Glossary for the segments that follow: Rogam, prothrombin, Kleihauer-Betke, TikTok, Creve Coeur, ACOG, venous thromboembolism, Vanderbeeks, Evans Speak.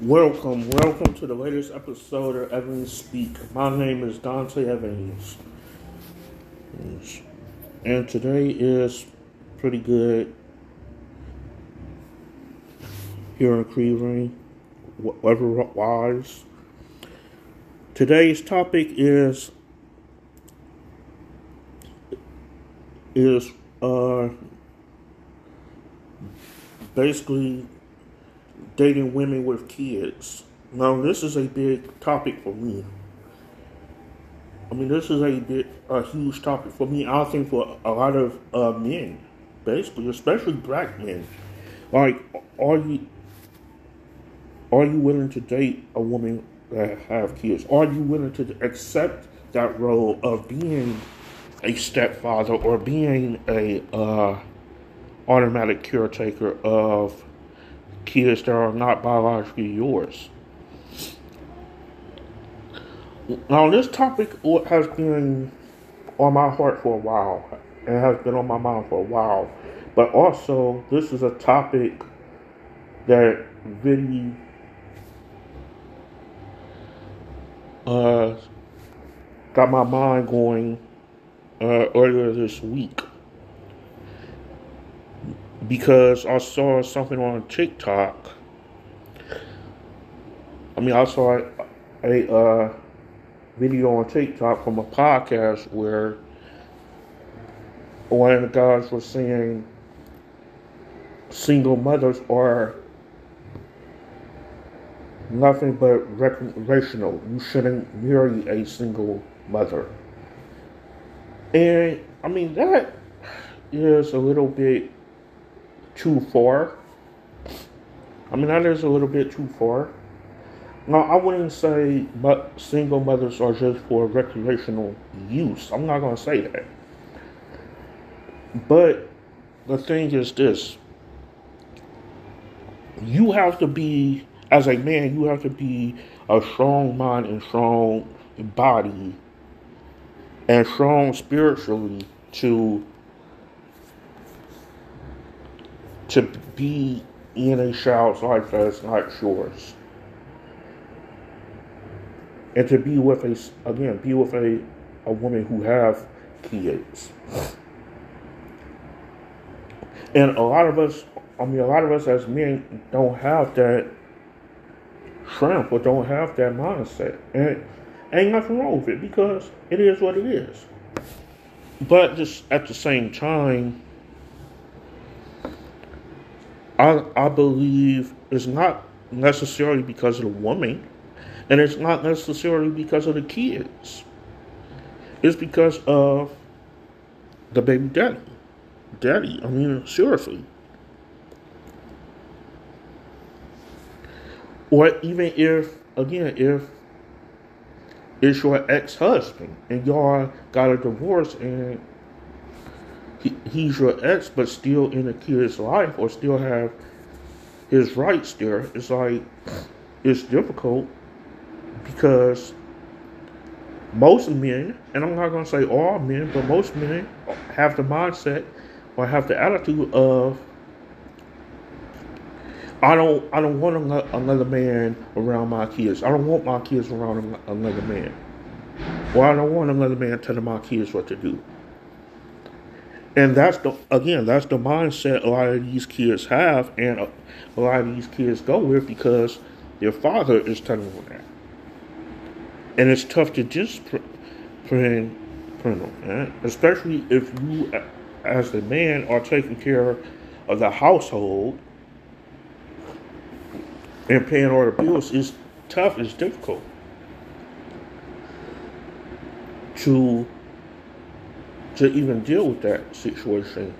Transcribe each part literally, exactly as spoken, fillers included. Welcome, welcome to the latest episode of Evans Speak. My name is Dante Evans. And today is pretty good here in Creve Coeur, weather-wise. Today's topic is, is uh, basically dating women with kids. Now, this is a big topic for me. I mean, this is a big, a huge topic for me. I think for a lot of uh, men, basically, especially black men. Like, are you are you willing to date a woman that have kids? Are you willing to accept that role of being a stepfather or being a uh, automatic caretaker of kids that are not biologically yours? Now, this topic has been on my heart for a while. It has been on my mind for a while. But also, this is a topic that really uh, got my mind going uh, earlier this week, because I saw something on TikTok. I mean, I saw a, a uh, video on TikTok from a podcast where one of the guys was saying single mothers are nothing but recreational. You shouldn't marry a single mother. And, I mean, that is a little bit too far. I mean, that is a little bit too far. Now, I wouldn't say but single mothers are just for recreational use. I'm not going to say that. But the thing is this. You have to be, as a man, you have to be a strong mind and strong body and strong spiritually to to be in a child's life that's not yours, and to be with a again be with a, a woman who have kids. And a lot of us, I mean, a lot of us as men don't have that strength or don't have that mindset, and ain't nothing wrong with it because it is what it is. But just at the same time, I, I believe it's not necessarily because of the woman, and it's not necessarily because of the kids. It's because of the baby daddy. Daddy, I mean, seriously. Or even if, again, if it's your ex-husband and y'all got a divorce and he's your ex, but still in the kid's life, or still have his rights there. It's like, it's difficult because most men, and I'm not going to say all men, but most men have the mindset or have the attitude of, I don't, I don't want another man around my kids. I don't want my kids around another man. Or I don't want another man telling my kids what to do. And that's the, again, that's the mindset a lot of these kids have, and a, a lot of these kids go with because their father is telling them that. And it's tough to discipline, especially if you, as the man, are taking care of the household and paying all the bills. It's tough, it's difficult to to even deal with that situation,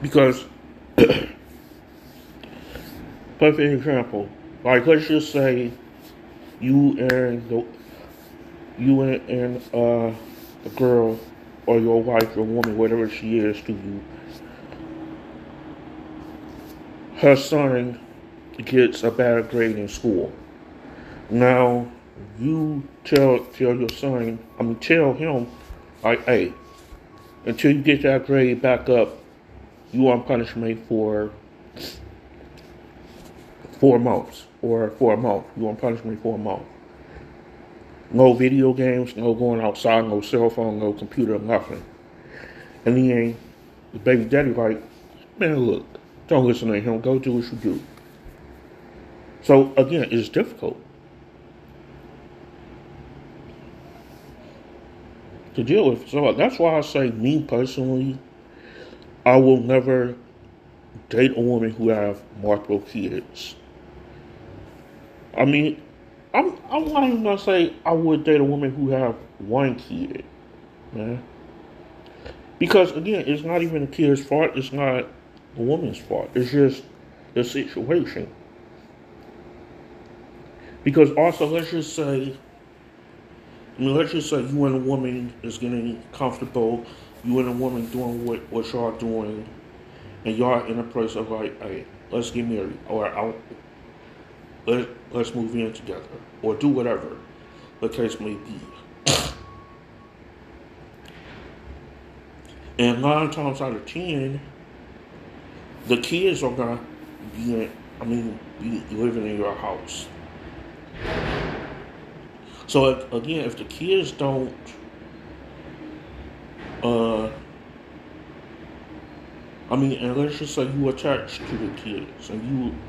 because perfect example, like let's just say you and the you and, and uh the girl or your wife or woman, whatever she is to you, her son gets a bad grade in school. Now you tell tell your son, I mean, tell him, like, hey, until you get that grade back up, you on punishment for Four months or for a month. You want to punish me for a month. No video games, no going outside, no cell phone, no computer, nothing. And then the baby daddy like, man, look, don't listen to him. Go do what you do. So again, it's difficult to deal with. So that's why I say, me personally, I will never date a woman who have multiple kids. I mean, I'm I'm not even gonna say I would date a woman who have one kid, man. Because again, it's not even the kid's fault. It's not the woman's fault. It's just the situation. Because also, let's just say, I mean, let's just say you and a woman is getting comfortable. You and a woman doing what, what y'all doing, and y'all in a place of like, hey, let's get married, or I, let, let's move in together, or do whatever the case may be. And nine times out of ten, the kids are gonna be, in, I mean, be living in your house. So if, again, if the kids don't. Uh, I mean, and let's just say you attached to the kids, and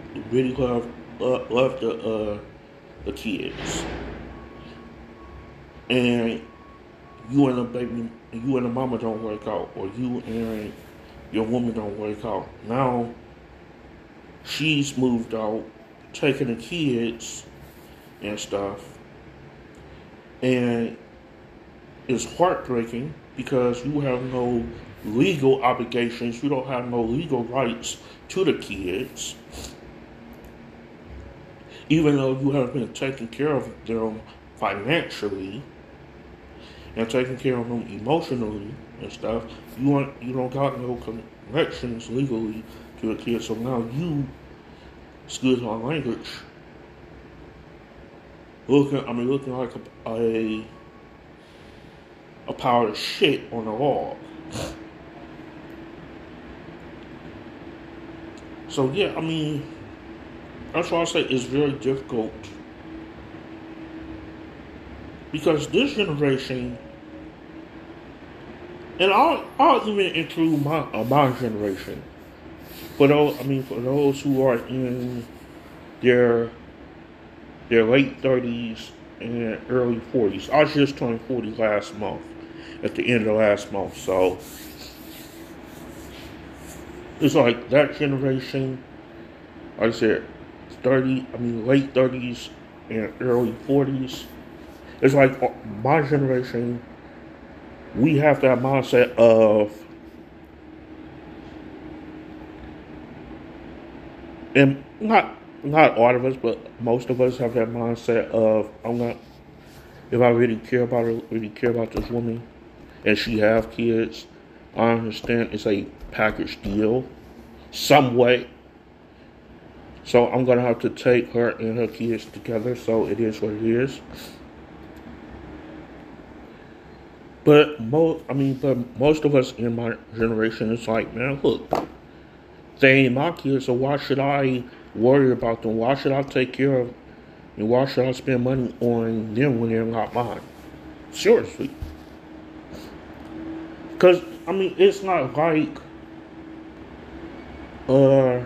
you really love uh, love the uh, the kids, and you and the baby, you and the mama don't work out, or you and your woman don't work out. Now she's moved out, taking the kids and stuff, and it's heartbreaking. Because you have no legal obligations, you don't have no legal rights to the kids, even though you have been taking care of them financially and taking care of them emotionally and stuff. You aren't, you don't got no connections legally to the kids, so now you, excuse my language, looking, I mean, looking like a, a a pile of shit on the wall. So yeah, I mean, that's why I say it's very difficult, because this generation, and I'll, I'll even include my uh, my generation. For those, I mean, for those who are in their their late thirties and early forties, I just turned forty last month. At the end of last month, so it's like that generation, like I said, thirty, I mean late thirties and early forties. It's like my generation, we have that mindset of, and not not all of us, but most of us have that mindset of, I'm not, if I really care about her, really care about this woman, and she have kids, I understand it's a package deal, somewhat. So I'm gonna have to take her and her kids together, so it is what it is. But most, I mean, but most of us in my generation, it's like, man, look, they ain't my kids, so why should I worry about them? Why should I take care of them? And why should I spend money on them when they're not mine? Seriously. Because, I mean, it's not like, uh,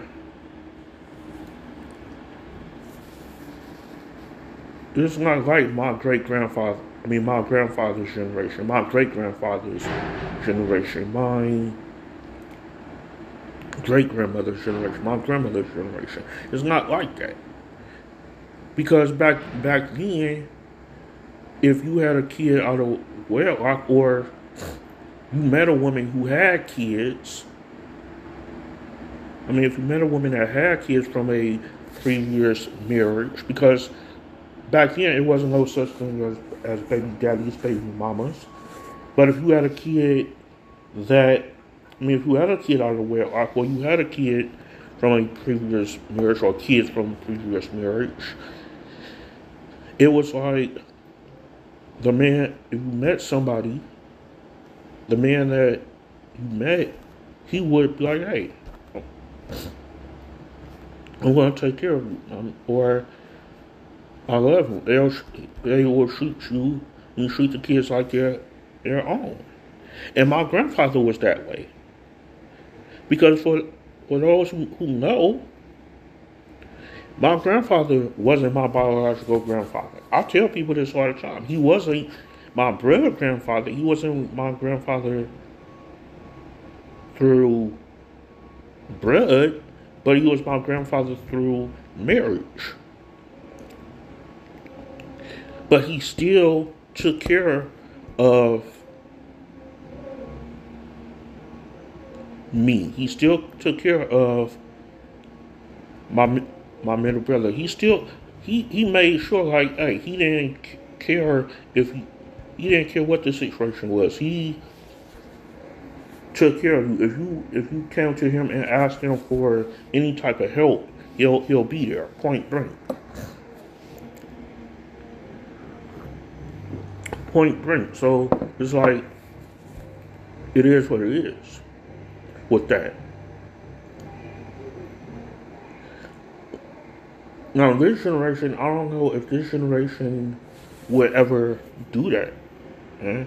it's not like my great-grandfather, I mean, my grandfather's generation, my great-grandfather's generation, my great-grandmother's generation, my grandmother's generation. It's not like that. Because back, back then, if you had a kid out of wedlock, or you met a woman who had kids, I mean, if you met a woman that had kids from a previous marriage, because back then it wasn't no such thing as, as baby daddies, baby mamas. But if you had a kid that, I mean, if you had a kid out of the wedlock, well, you had a kid from a previous marriage, or kids from a previous marriage, it was like the man, if you met somebody, the man that you met, he would be like, hey, I'm going to take care of you. Um, or I love them. They'll, they will shoot you and shoot the kids like they're their own. And my grandfather was that way. Because for, for those who, who know, my grandfather wasn't my biological grandfather. I tell people this all the time. He wasn't my brother grandfather. He wasn't my grandfather through blood, but he was my grandfather through marriage. But he still took care of me. He still took care of my... my middle brother. He still, he, he made sure, like, hey, he didn't care if, he, he didn't care what the situation was. He took care of you. If you, if you came to him and asked him for any type of help, he'll, he'll be there, point blank. Point blank. So, it's like, it is what it is with that. Now, this generation, I don't know if this generation would ever do that. Eh?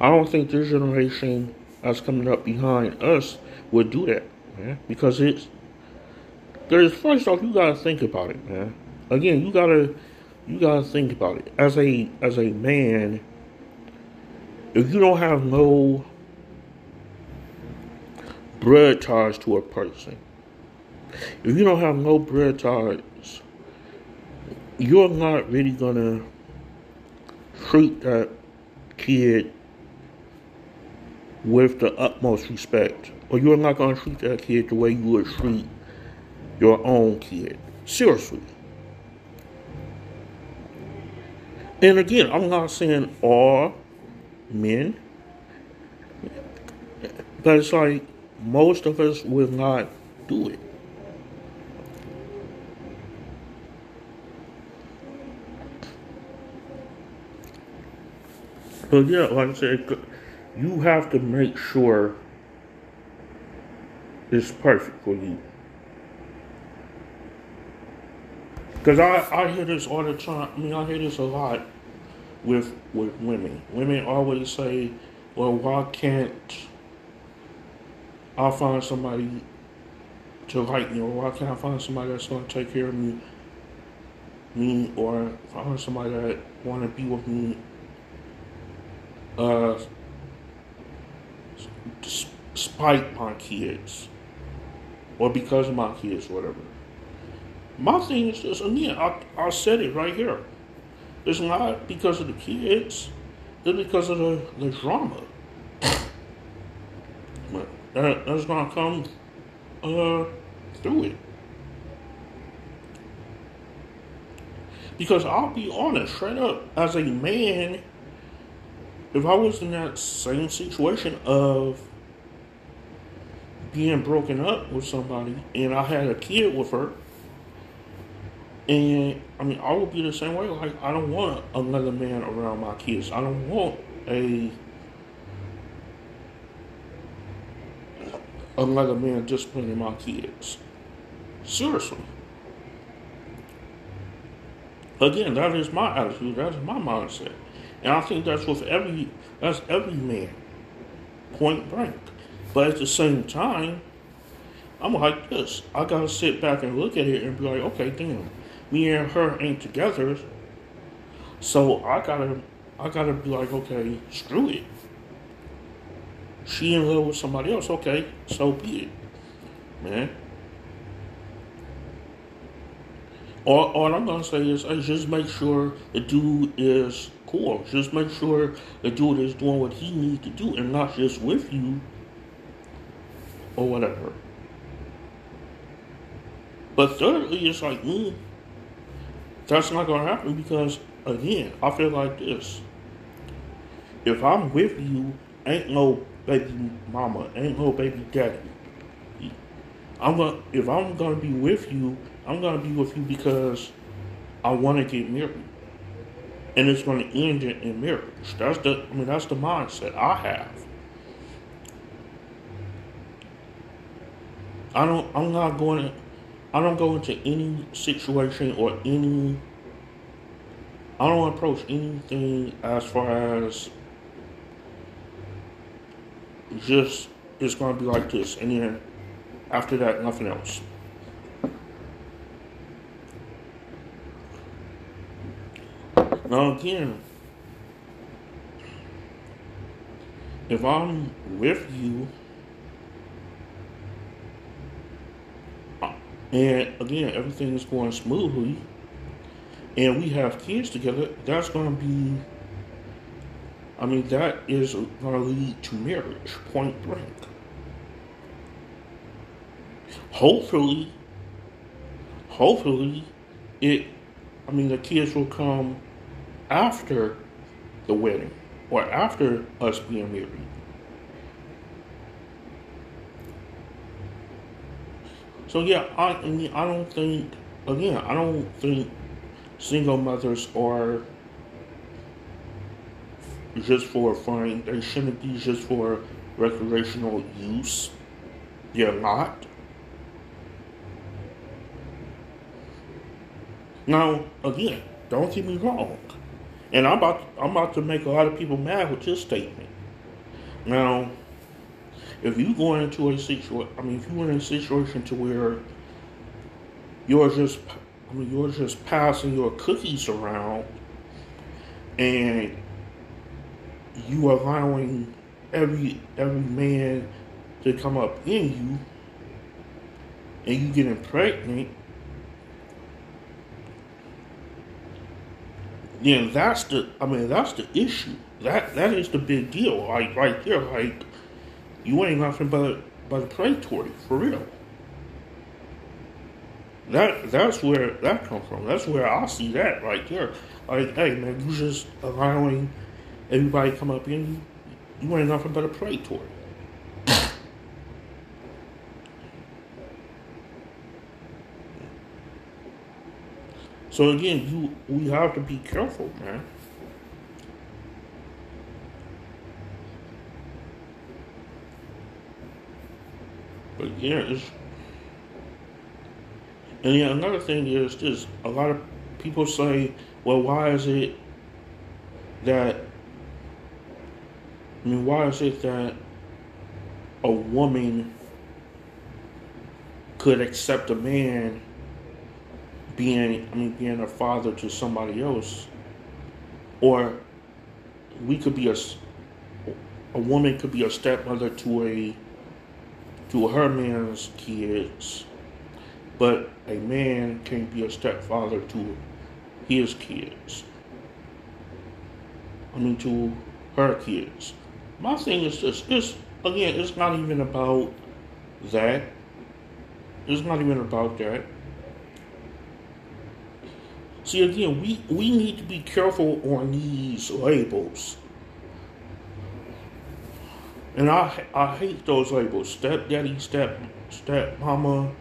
I don't think this generation that's coming up behind us would do that. Eh? Because it's... Because first off, you gotta think about it, man. Again, you gotta... You gotta think about it. As a, as a man, if you don't have no blood ties to a person, if you don't have no blood ties, you're not really gonna treat that kid with the utmost respect. Or you're not gonna treat that kid the way you would treat your own kid. Seriously. And again, I'm not saying all men, but it's like most of us will not do it. But yeah, like I said, you have to make sure it's perfect for you. Because I, I hear this all the time. I mean, I hear this a lot with with women. Women always say, well, why can't I find somebody to like me? Or why can't I find somebody that's going to take care of me? Me or find somebody that want to be with me. Uh, spite my kids, or because of my kids, whatever. My thing is this, again, I, I said it right here. It's not because of the kids, it's because of the, the drama. But that, that's gonna come uh, through it. Because I'll be honest, straight up, as a man, if I was in that same situation of being broken up with somebody and I had a kid with her, and I mean, I would be the same way. Like, I don't want another man around my kids. I don't want a another man disciplining my kids. Seriously. Again, that is my attitude. That is my mindset. And I think that's with every, that's every man, point blank. But at the same time, I'm like this. I gotta sit back and look at it and be like, okay, damn, me and her ain't together. So I gotta, I gotta be like, okay, screw it. She in love with somebody else, okay, so be it, man. All, all I'm gonna say is, I just make sure the dude is cool. Just make sure the dude is doing what he needs to do and not just with you or whatever. But thirdly, it's like, mm, that's not going to happen because, again, I feel like this. If I'm with you, ain't no baby mama, ain't no baby daddy. I'm gonna, if I'm going to be with you, I'm going to be with you because I want to get married. And it's going to end it in marriage. That's the, I mean, that's the mindset I have. I don't, I'm not going I don't go into any situation or any, I don't approach anything as far as just, it's going to be like this, and then after that, nothing else. Now again, if I'm with you, and again, everything is going smoothly, and we have kids together, that's going to be, I mean, that is going to lead to marriage, point blank. Hopefully, hopefully, it, I mean, the kids will come after the wedding, or after us being married. So yeah, I, I mean, I don't think, again, I don't think single mothers are just for fun. They shouldn't be just for recreational use. They're not. Now, again, don't get me wrong. And I'm about, I'm about to make a lot of people mad with this statement. Now, if you go into a situation, I mean, if you were in a situation to where you're just, I mean, you're just passing your cookies around, and you allowing every every man to come up in you, and you getting pregnant, then that's the, I mean, that's the issue. That that is the big deal. Like right there, like you ain't nothing but but a predatory for real. That that's where that comes from. That's where I see that right there. Like, hey man, you just allowing everybody come up in you, you ain't nothing but a predatory. So again, you we have to be careful, man. But yeah, it's, and yeah, another thing is this: a lot of people say, "Well, why is it that?" I mean, why is it that a woman could accept a man being, I mean, being a father to somebody else, or we could be a, a woman could be a stepmother to a, to her man's kids, but a man can't be a stepfather to his kids, I mean, to her kids. My thing is this, this, again, it's not even about that. It's not even about that. See, again, we, we need to be careful on these labels. And I I hate those labels. Stepdaddy, step, stepmama,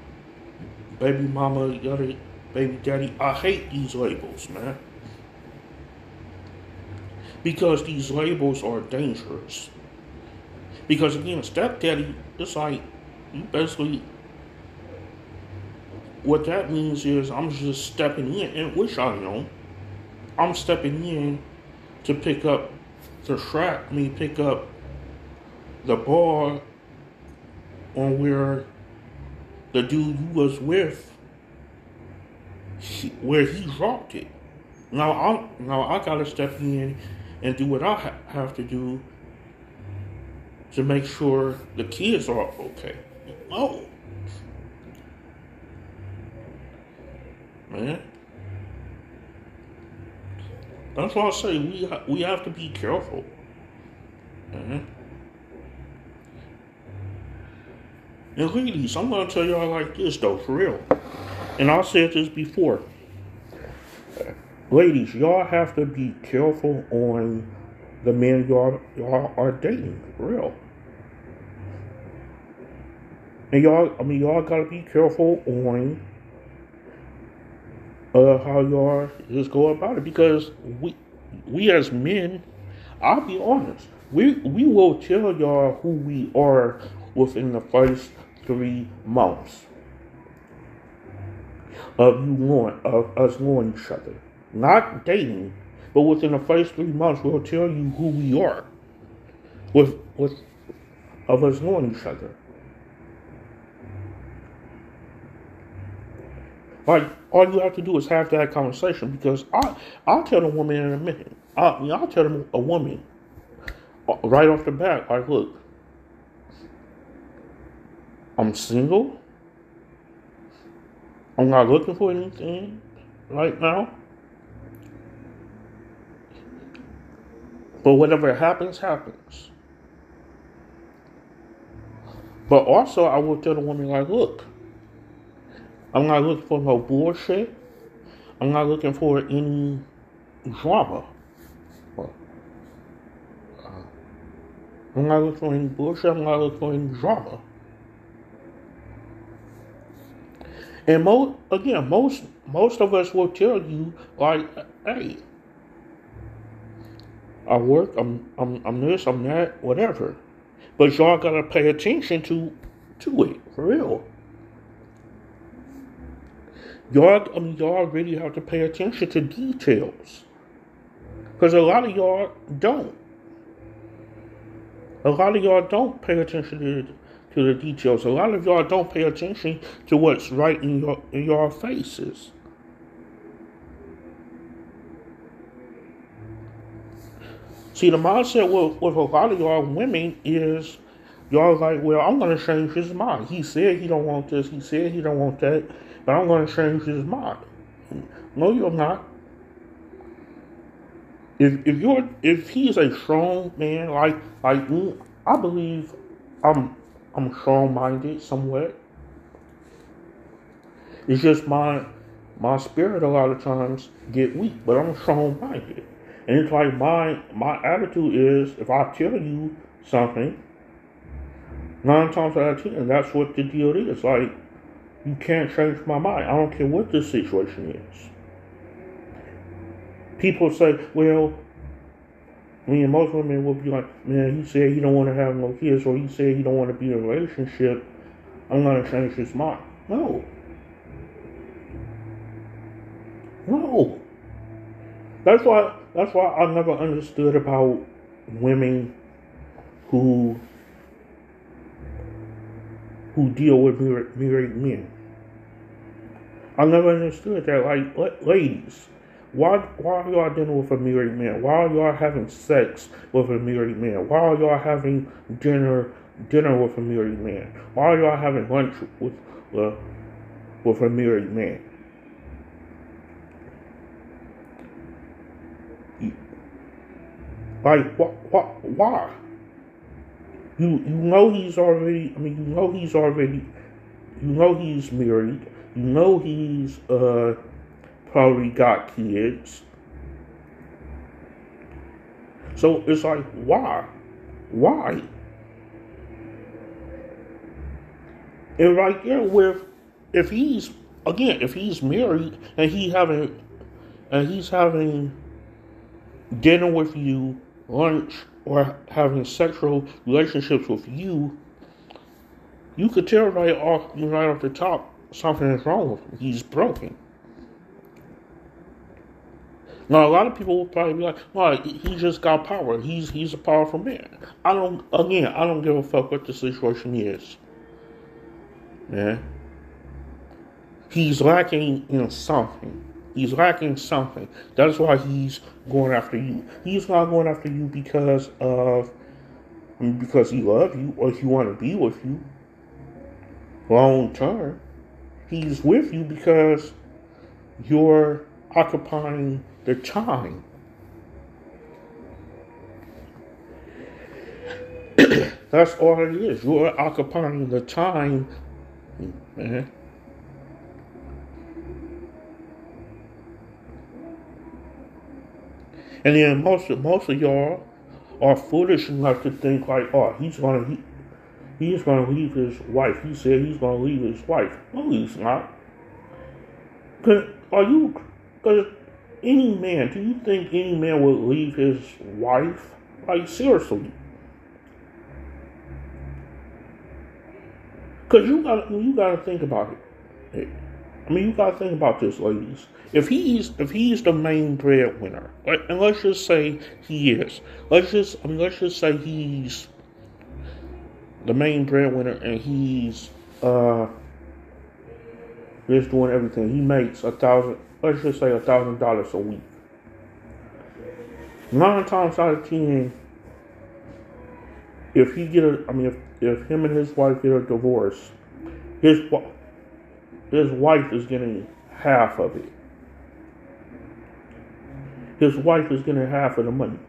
baby mama, yada, baby daddy. I hate these labels, man. Because these labels are dangerous. Because again, stepdaddy, it's like, you basically, what that means is I'm just stepping in, and which I know, I'm stepping in to pick up the track, I mean, pick up the ball on where the dude you was with, he, where he dropped it. Now I now I gotta step in and do what I ha- have to do to make sure the kids are okay. Oh, man, that's why I say we ha- we have to be careful, man. And ladies, I'm gonna tell y'all like this though, for real. And I said this before. Ladies, y'all have to be careful on the men y'all y'all are dating, for real. And y'all, I mean, y'all gotta be careful on uh, how y'all just go about it, because we we as men, I'll be honest, we we will tell y'all who we are within the first three months. of you knowing, of us knowing each other. Not dating, but within the first three months, we'll tell you who we are with, with of us knowing each other. Like, all you have to do is have that conversation, because I, I'll tell a woman in a minute. I, I'll tell them a woman right off the bat, like, look, I'm single. I'm not looking for anything right now. But whatever happens, happens. But also, I will tell the woman, like, look, I'm not looking for no bullshit. I'm not looking for any drama. I'm not looking for any bullshit. I'm not looking for any drama. And most, again, most most of us will tell you, like, hey, I work, I'm I'm I'm this, I'm that, whatever. But y'all gotta pay attention to to it, for real. Y'all, I mean, y'all really have to pay attention to details, because a lot of y'all don't. A lot of y'all don't pay attention to it. To the details. A lot of y'all don't pay attention to what's right in your in your faces. See, the mindset with, with a lot of y'all women is y'all like, well, I'm gonna change his mind. He said he don't want this. He said he don't want that. But I'm gonna change his mind. No, you're not. If if you're if he's a strong man like like me, I believe I'm. I'm strong-minded somewhat. It's just my my spirit a lot of times get weak, but I'm strong-minded. And it's like my my attitude is, if I tell you something, nine times out of ten, that's what the deal is. Like, you can't change my mind. I don't care what this situation is. People say, well, I mean, most women will be like, man, he said he don't want to have no kids, or he said he don't want to be in a relationship. I'm going to change his mind. No. No. That's why, that's why I never understood about women who, who deal with married, married men. I never understood that. Like, ladies, Why, why are y'all dinner with a married man? Why are y'all having sex with a married man? Why are y'all having dinner dinner with a married man? Why are y'all having lunch with uh, with a married man? Like, why, why, why? You you know he's already. I mean, you know he's already. You know he's married. You know he's uh. probably got kids. So it's like, why? Why? And right there with, if he's, again, if he's married and he having, and he's having dinner with you, lunch, or having sexual relationships with you, you could tell right off, right off the top, something is wrong with him. He's broken. Now, a lot of people will probably be like, well, he just got power. He's he's a powerful man. I don't, again, I don't give a fuck what the situation is. Man. He's lacking in something. He's lacking something. That's why he's going after you. He's not going after you because of, I mean, because he loves you or he want to be with you long term. He's with you because you're occupying the time. That's all it is. You're occupying the time, man. And then most of, most of y'all are foolish enough to think like, oh, he's gonna he, he's gonna leave his wife. He said he's gonna leave his wife. No, he's not. Cause are you? Cause any man, do you think any man would leave his wife? Like, seriously. Because you got you got to think about it. I mean, you gotta think about this, ladies. If he's if he's the main breadwinner, and let's just say he is, let's just I mean, let's just say he's the main breadwinner, and he's uh just doing everything. He makes a thousand, let's just say a thousand dollars a week. Nine times out of ten, if he get a, I mean, if if him and his wife get a divorce, his wife. His wife is getting half of it. His wife is getting half of the money.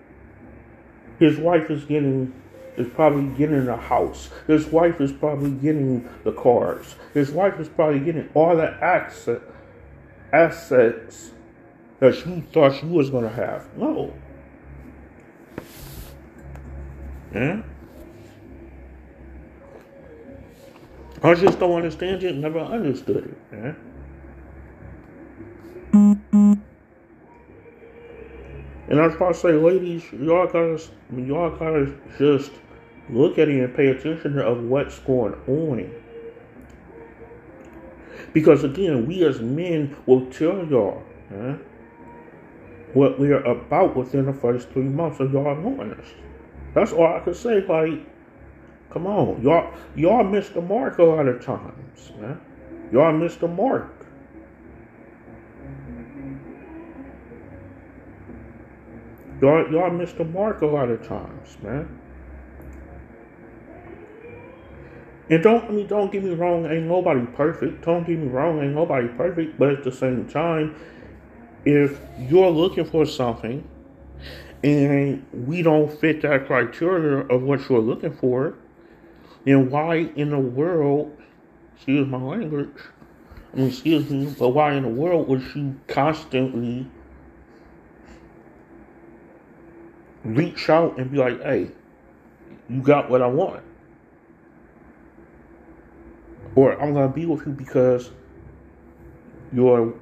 His wife is getting, is probably getting a house. His wife is probably getting the cars. His wife is probably getting all the asset, assets that you thought you was going to have. No. Yeah. I just don't understand it, never understood it, man. And I was about to say, ladies, y'all gotta, I mean, y'all gotta just look at it and pay attention of what's going on. Because again, we as men will tell y'all, man, what we're about within the first three months of y'all knowing us. That's all I could say, like, come on, y'all y'all miss the mark a lot of times, man. Y'all miss the mark. Y'all y'all miss the mark a lot of times, man. And don't I mean don't get me wrong, ain't nobody perfect. Don't get me wrong, ain't nobody perfect, but at the same time, if you're looking for something and we don't fit that criteria of what you're looking for, then why in the world, excuse my language, I mean, excuse me, but why in the world would you constantly reach out and be like, hey, you got what I want? Or I'm going to be with you because you're,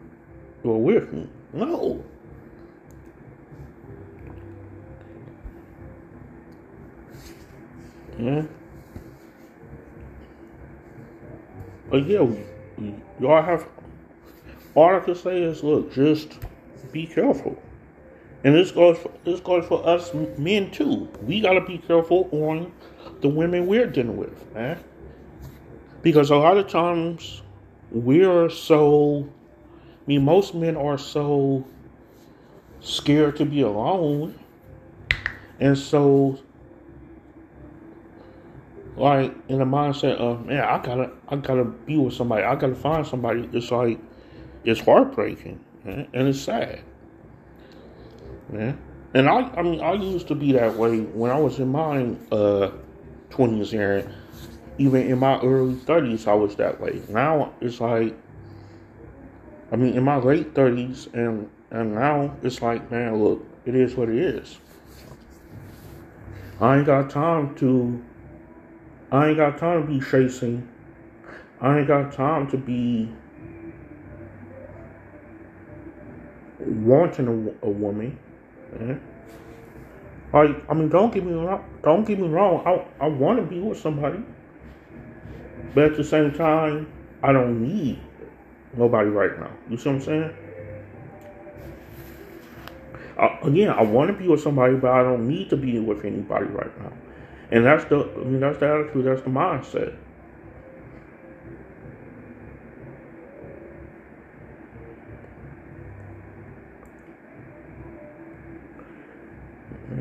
you're with me. No. Yeah. But yeah, we, we, y'all have, all I can say is, look, just be careful. And this goes for, this goes for us men too. We gotta be careful on the women we're dealing with, man. Because a lot of times we're so, I mean, most men are so scared to be alone, and so, like, in the mindset of, man, I gotta, I gotta be with somebody. I gotta find somebody. It's like, it's heartbreaking, man, and it's sad, man. And I, I mean, I used to be that way when I was in my uh, twenties, and even in my early thirties, I was that way. Now it's like, I mean, in my late thirties, and and now it's like, man, look, it is what it is. I ain't got time to. I ain't got time to be chasing. I ain't got time to be wanting a, a woman. Yeah. Like, I mean, don't get me wrong. Don't get me wrong. I I want to be with somebody, but at the same time, I don't need nobody right now. You see what I'm saying? I, again, I want to be with somebody, but I don't need to be with anybody right now. And that's the, I mean, that's the attitude, that's the mindset.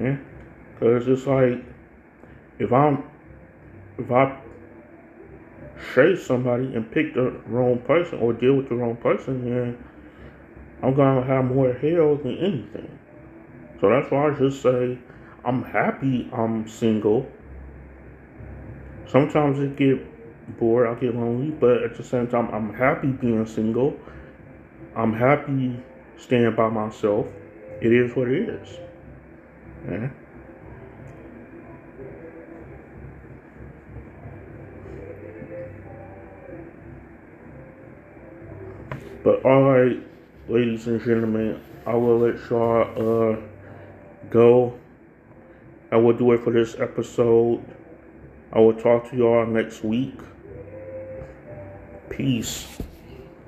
Yeah. Cause it's like, if I'm, if I chase somebody and pick the wrong person or deal with the wrong person, then I'm gonna have more hell than anything. So that's why I just say, I'm happy I'm single. Sometimes I get bored, I get lonely, but at the same time, I'm happy being single. I'm happy staying by myself. It is what it is. Yeah. But alright, ladies and gentlemen, I will let y'all uh, go. I will do it for this episode. I will talk to y'all next week. Peace.